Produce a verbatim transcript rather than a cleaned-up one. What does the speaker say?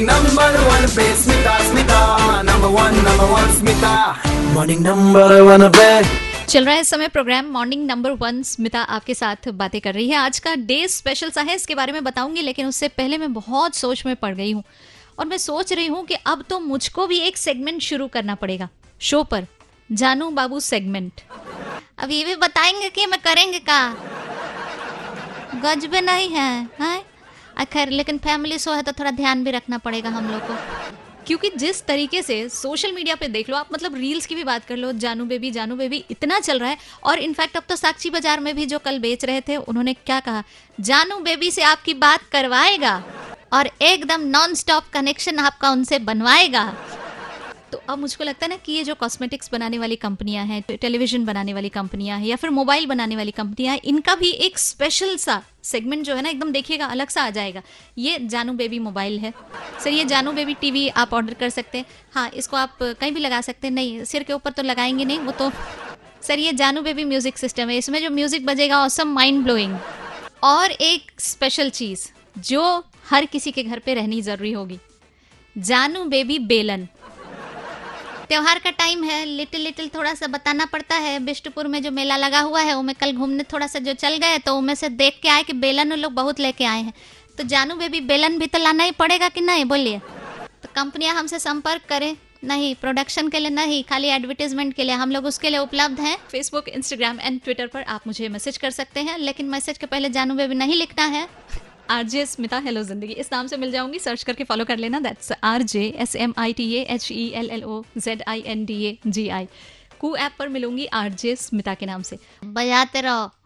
Morning number one pe Smita Smita number one number one Smita morning number one pe चल रहा है समय program morning number one Smita आपके साथ बातें कर रही है। आज का डे स्पेशल सा है, इसके बारे में बताऊंगी, लेकिन उससे पहले मैं बहुत सोच में पड़ गई हूँ और मैं सोच रही हूँ कि अब तो मुझको भी एक सेगमेंट शुरू करना पड़ेगा शो पर, जानू बाबू सेगमेंट। अब ये भी बताएंगे कि मैं करेंगे का गजबे नहीं है, है? खैर, लेकिन फैमिली शो है तो थोड़ा ध्यान भी रखना पड़ेगा हम लोग को, क्योंकि जिस तरीके से सोशल मीडिया पे देख लो आप, मतलब रील्स की भी बात कर लो, जानू बेबी जानू बेबी इतना चल रहा है। और इनफैक्ट अब तो साक्षी बाजार में भी जो कल बेच रहे थे उन्होंने क्या कहा, जानू बेबी से आपकी बात करवाएगा और एकदम नॉन स्टॉप कनेक्शन आपका उनसे बनवाएगा। तो अब मुझको लगता है ना कि ये जो कॉस्मेटिक्स बनाने वाली कंपनियां हैं, टेलीविजन बनाने वाली कंपनियां हैं या फिर मोबाइल बनाने वाली कंपनियां हैं, इनका भी एक स्पेशल सा सेगमेंट जो है ना, एकदम देखिएगा अलग सा आ जाएगा। ये जानू बेबी मोबाइल है सर, ये जानू बेबी टीवी आप ऑर्डर कर सकते हैं। हाँ, इसको आप कहीं भी लगा सकते हैं, नहीं सिर के ऊपर तो लगाएंगे नहीं वो तो। सर ये जानू बेबी म्यूजिक सिस्टम है, इसमें जो म्यूजिक बजेगा ऑसम माइंड ब्लोइंग। और एक स्पेशल चीज़ जो हर किसी के घर पे रहनी ज़रूरी होगी, जानू बेबी बेलन। त्यौहार का टाइम है, लिटिल लिटिल थोड़ा सा बताना पड़ता है। बिष्टपुर में जो मेला लगा हुआ है, उनमें कल घूमने थोड़ा सा जो चल गए तो उनमें से देख के आए कि बेलन लोग बहुत लेके आए हैं, तो जानू बेबी बेलन भी तो लाना ही पड़ेगा कि नहीं, बोलिए। तो कंपनियां हमसे संपर्क करें, नहीं प्रोडक्शन के लिए नहीं, खाली एडवर्टीजमेंट के लिए, हम लोग उसके लिए उपलब्ध हैं। फेसबुक, इंस्टाग्राम एंड ट्विटर पर आप मुझे मैसेज कर सकते हैं, लेकिन मैसेज के पहले जानू बेबी नहीं लिखना है, आरजे स्मिता हेलो जिंदगी इस नाम से मिल जाऊंगी, सर्च करके फॉलो कर लेना। That's RJ S M I T A H E L L O Z I N D A G I. Koo app पर मिलूंगी आरजे स्मिता के नाम से, बजाते रहो।